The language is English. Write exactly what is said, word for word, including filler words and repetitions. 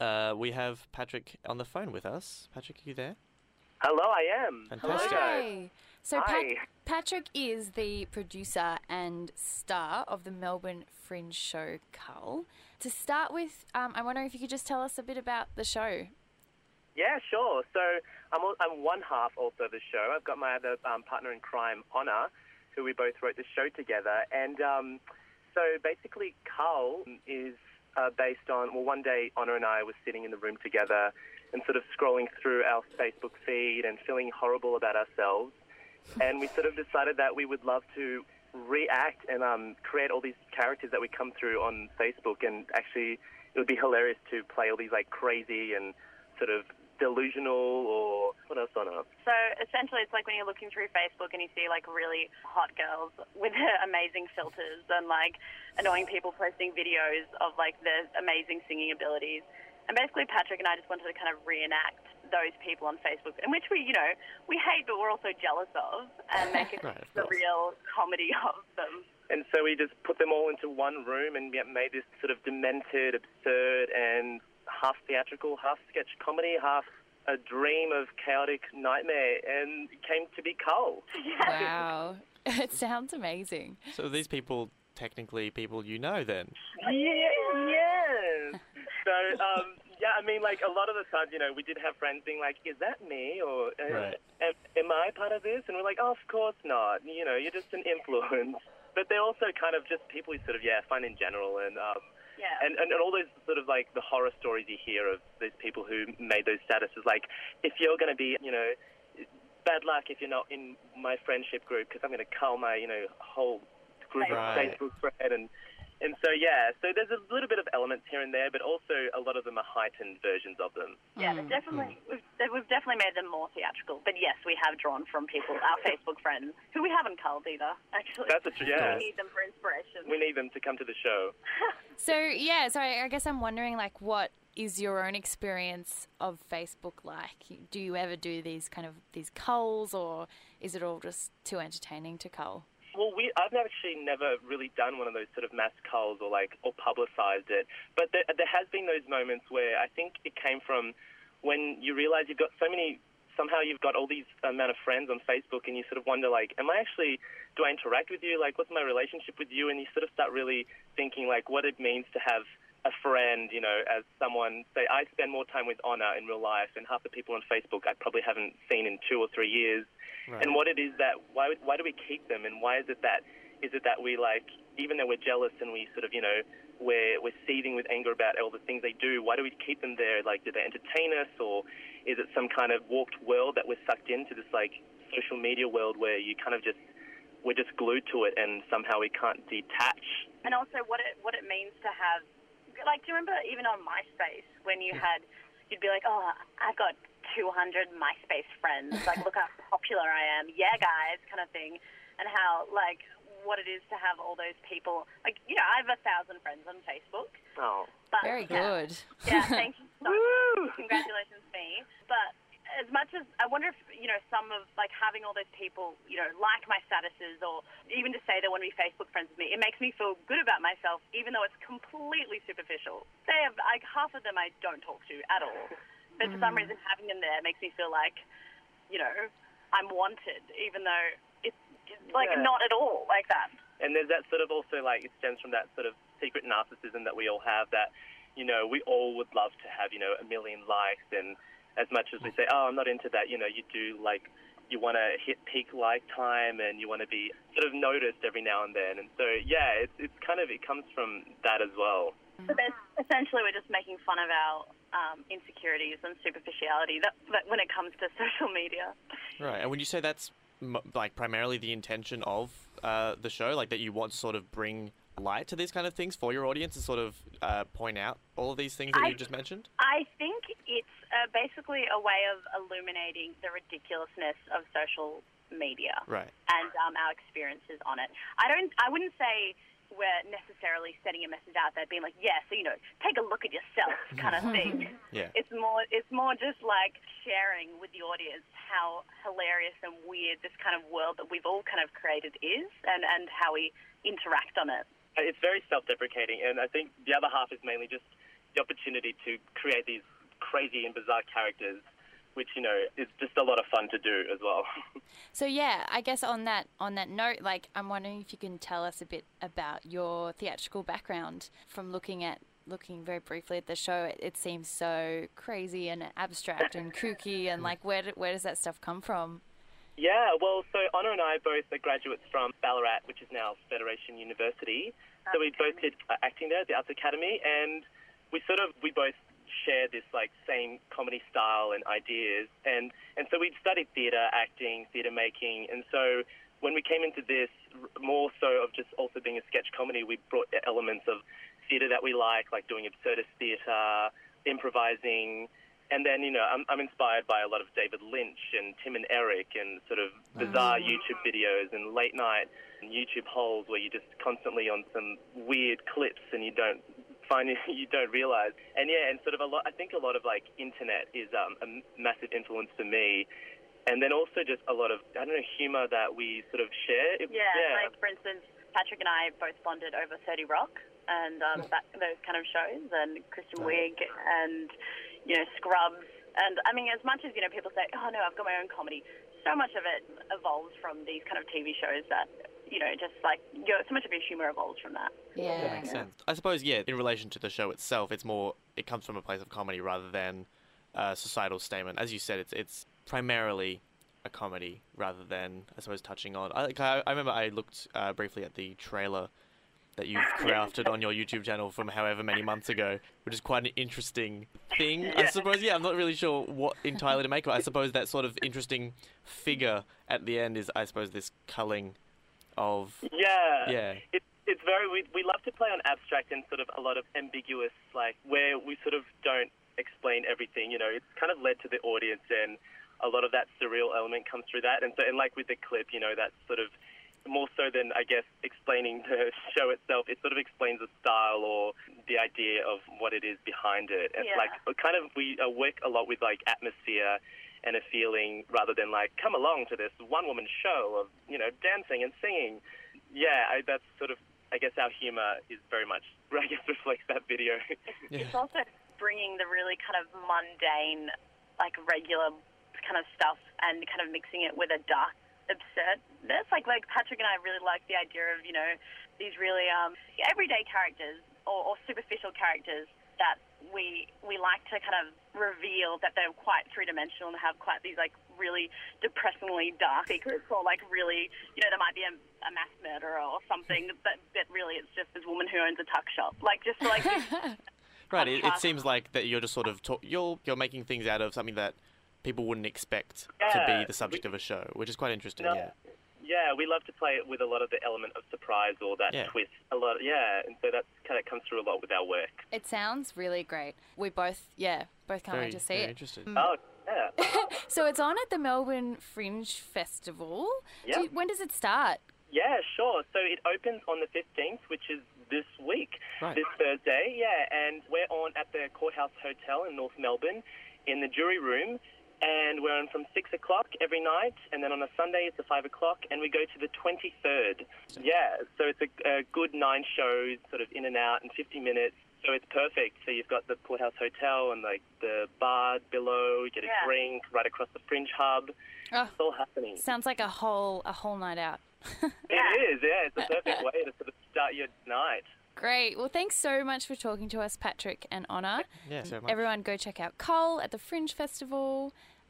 Uh, we have Patrick on the phone with us. Patrick, are you there? Hello, I am. Fantastic. Hi. So Hi. Pat- Patrick is the producer and star of the Melbourne Fringe show Cull. To start with, um, I'm wondering if you could just tell us a bit about the show. Yeah, sure. So I'm, I'm one half also of the show. I've got my other um, partner in crime, Honor, who we both wrote the show together. And um, so basically Cull is uh, based on, well, one day Honor and I were sitting in the room together and sort of scrolling through our Facebook feed and feeling horrible about ourselves. And we sort of decided that we would love to react and um, create all these characters that we come through on Facebook. And actually, it would be hilarious to play all these, like, crazy and sort of delusional or what else on earth? So essentially, it's like when you're looking through Facebook and you see, like, really hot girls with their amazing filters and, like, annoying people posting videos of, like, their amazing singing abilities. And basically, Patrick and I just wanted to kind of reenact those people on Facebook, in which we, you know, we hate, but we're also jealous of, and make it right, the real comedy of them. And so we just put them all into one room and made this sort of demented, absurd, and half theatrical, half sketch comedy, half a dream of chaotic nightmare, and it came to be Cull. Yeah. Wow, it sounds amazing. So these people, technically, people you know, then? Yeah, yeah. So, um... yeah, I mean, like, a lot of the times, you know, we did have friends being like, is that me? Or right. am, am I part of this? And we're like, oh, of course not. You know, you're just an influence. But they're also kind of just people who sort of, yeah, fun in general. And, um, yeah. and, and, and all those sort of, like, the horror stories you hear of those people who made those statuses. Like, if you're going to be, you know, bad luck if you're not in my friendship group because I'm going to cull my, you know, whole group right. of Facebook friend and... And so, yeah, so there's a little bit of elements here and there, but also a lot of them are heightened versions of them. Yeah, they're definitely, we've, we've definitely made them more theatrical. But, yes, we have drawn from people, our Facebook friends, who we haven't culled either, actually. That's a tr- yeah. We need them for inspiration. We need them to come to the show. So, yeah, so I, I guess I'm wondering, like, what is your own experience of Facebook like? Do you ever do these kind of, these culls, or is it all just too entertaining to cull? Well, we, I've actually never really done one of those sort of mass culls or, like, or publicised it. But there, there has been those moments where I think it came from when you realise you've got so many, somehow you've got all these amount of friends on Facebook and you sort of wonder, like, am I actually, do I interact with you? Like, what's my relationship with you? And you sort of start really thinking, like, what it means to have a friend, you know, as someone, say, I spend more time with Honor in real life and half the people on Facebook I probably haven't seen in two or three years. Right. And what it is that, why why do we keep them, and why is it that, is it that we, like, even though we're jealous and we sort of, you know, we're, we're seething with anger about all the things they do, why do we keep them there? Like, do they entertain us, or is it some kind of warped world that we're sucked into, this, like, social media world where you kind of just, we're just glued to it and somehow we can't detach? And also what it what it means to have, like, do you remember even on MySpace when you had, you'd be like, oh, I've got two hundred MySpace friends. Like, look how popular I am. Yeah, guys, kind of thing. And how, like, what it is to have all those people. Like, you know, I have a thousand friends on Facebook. Oh, but, very yeah, good. Yeah, thank you so much. Congratulations, me. But as much as, I wonder if, you know, some of, like, having all those people, you know, like my statuses, or even to say they want to be Facebook friends with me, it makes me feel good about myself, even though it's completely superficial. They have, like, half of them I don't talk to at all. But for some reason, having them there makes me feel like, you know, I'm wanted, even though it's, it's like, yeah, not at all like that. And there's that sort of also, like, it stems from that sort of secret narcissism that we all have, that, you know, we all would love to have, you know, a million likes, and as much as we say, oh, I'm not into that, you know, you do, like, you want to hit peak like time and you want to be sort of noticed every now and then. And so, yeah, it's, it's kind of, it comes from that as well. So essentially, we're just making fun of our um, insecurities and superficiality that, that when it comes to social media. Right, and when you say that's, like, primarily the intention of uh, the show, like, that you want to sort of bring light to these kind of things for your audience and sort of uh, point out all of these things that I, you just mentioned? I think it's uh, basically a way of illuminating the ridiculousness of social media, right, and um, our experiences on it. I don't. I wouldn't say we're necessarily sending a message out there being like, yeah, so, you know, take a look at yourself kind of thing. Yeah. It's more it's more just like sharing with the audience how hilarious and weird this kind of world that we've all kind of created is, and, and how we interact on it. It's very self-deprecating, and I think the other half is mainly just the opportunity to create these crazy and bizarre characters, which, you know, is just a lot of fun to do as well. So, yeah, I guess on that on that note, like, I'm wondering if you can tell us a bit about your theatrical background. From looking at looking very briefly at the show, it, it seems so crazy and abstract and kooky, and, like, where do, where does that stuff come from? Yeah, well, so Honor and I both are graduates from Ballarat, which is now Federation University. Arts so we Academy. both did acting there at the Arts Academy, and we sort of, we both share this, like, same comedy style and ideas. And, and so we'd studied theatre, acting, theatre making, and so when we came into this, more so of just also being a sketch comedy, we brought elements of theatre that we like, like doing absurdist theatre, improvising. And then, you know, I'm, I'm inspired by a lot of David Lynch and Tim and Eric and sort of bizarre oh. YouTube videos and late night YouTube holes where you're just constantly on some weird clips and you don't find it, you don't realize. And yeah, and sort of a lot, I think a lot of like internet is um, a massive influence for me. And then also just a lot of, I don't know, humor that we sort of share. It, yeah, yeah, like for instance, Patrick and I both bonded over thirty rock and um, that, those kind of shows, and Kristen oh. Wiig and, you know, Scrubs. And I mean, as much as, you know, people say, oh no, I've got my own comedy, so much of it evolves from these kind of T V shows that, you know, just like, you know, so much of your humour evolves from that. Yeah. That makes sense. I suppose, yeah, in relation to the show itself, it's more, it comes from a place of comedy rather than a societal statement. As you said, it's it's primarily a comedy rather than, I suppose, touching on. I, I, I remember I looked uh, briefly at the trailer that you've crafted on your YouTube channel from however many months ago, which is quite an interesting thing. Yeah. I suppose, yeah, I'm not really sure what entirely to make of it. I suppose that sort of interesting figure at the end is, I suppose, this culling of... Yeah. Yeah. It, it's very... We, we love to play on abstract and sort of a lot of ambiguous, like, where we sort of don't explain everything, you know. It's kind of led to the audience, and a lot of that surreal element comes through that. And so, and like with the clip, you know, that's sort of... more so than, I guess, explaining the show itself, it sort of explains the style or the idea of what it is behind it. And yeah. like, kind of, we work a lot with like atmosphere and a feeling rather than like, come along to this one-woman show of, you know, dancing and singing. Yeah, I, that's sort of, I guess, our humour is very much, I guess, reflects that video. It's, yeah. it's also bringing the really kind of mundane, like regular kind of stuff and kind of mixing it with a dark absurdness. Like, like Patrick and I really like the idea of, you know, these really um, everyday characters or, or superficial characters that we we like to kind of reveal that they're quite three-dimensional and have quite these, like, really depressingly dark secrets, or, like, really, you know, there might be a, a mass murderer or something, but, but really it's just this woman who owns a tuck shop. Like, just like... right, it, it seems like that you're just sort of... Talk, you're you're making things out of something that people wouldn't expect yeah, to be the subject we, of a show, which is quite interesting. No, yeah, yeah, we love to play it with a lot of the element of surprise or that yeah. twist. A lot, of, yeah, and so that kind of comes through a lot with our work. It sounds really great. We both, yeah, both can't very, wait to see very it. Very interested. Mm. Oh, yeah. So it's on at the Melbourne Fringe Festival. Yep. Do you, when does it start? Yeah, sure. So it opens on the fifteenth, which is this week, right. this Thursday. Yeah, and we're on at the Courthouse Hotel in North Melbourne, in the jury room. And we're on from six o'clock every night, and then on a Sunday it's a five o'clock, and we go to the twenty-third. Yeah, so it's a, a good nine shows, sort of in and out in fifty minutes, so it's perfect. So you've got the Courthouse Hotel and, like, the bar below, you get a yeah. drink right across the Fringe Hub. Oh, it's all happening. Sounds like a whole, a whole night out. It is, yeah. It's a perfect way to sort of start your night. Great. Well, thanks so much for talking to us, Patrick and Honor. Yeah, so much. Everyone go check out Cull at the Fringe Festival.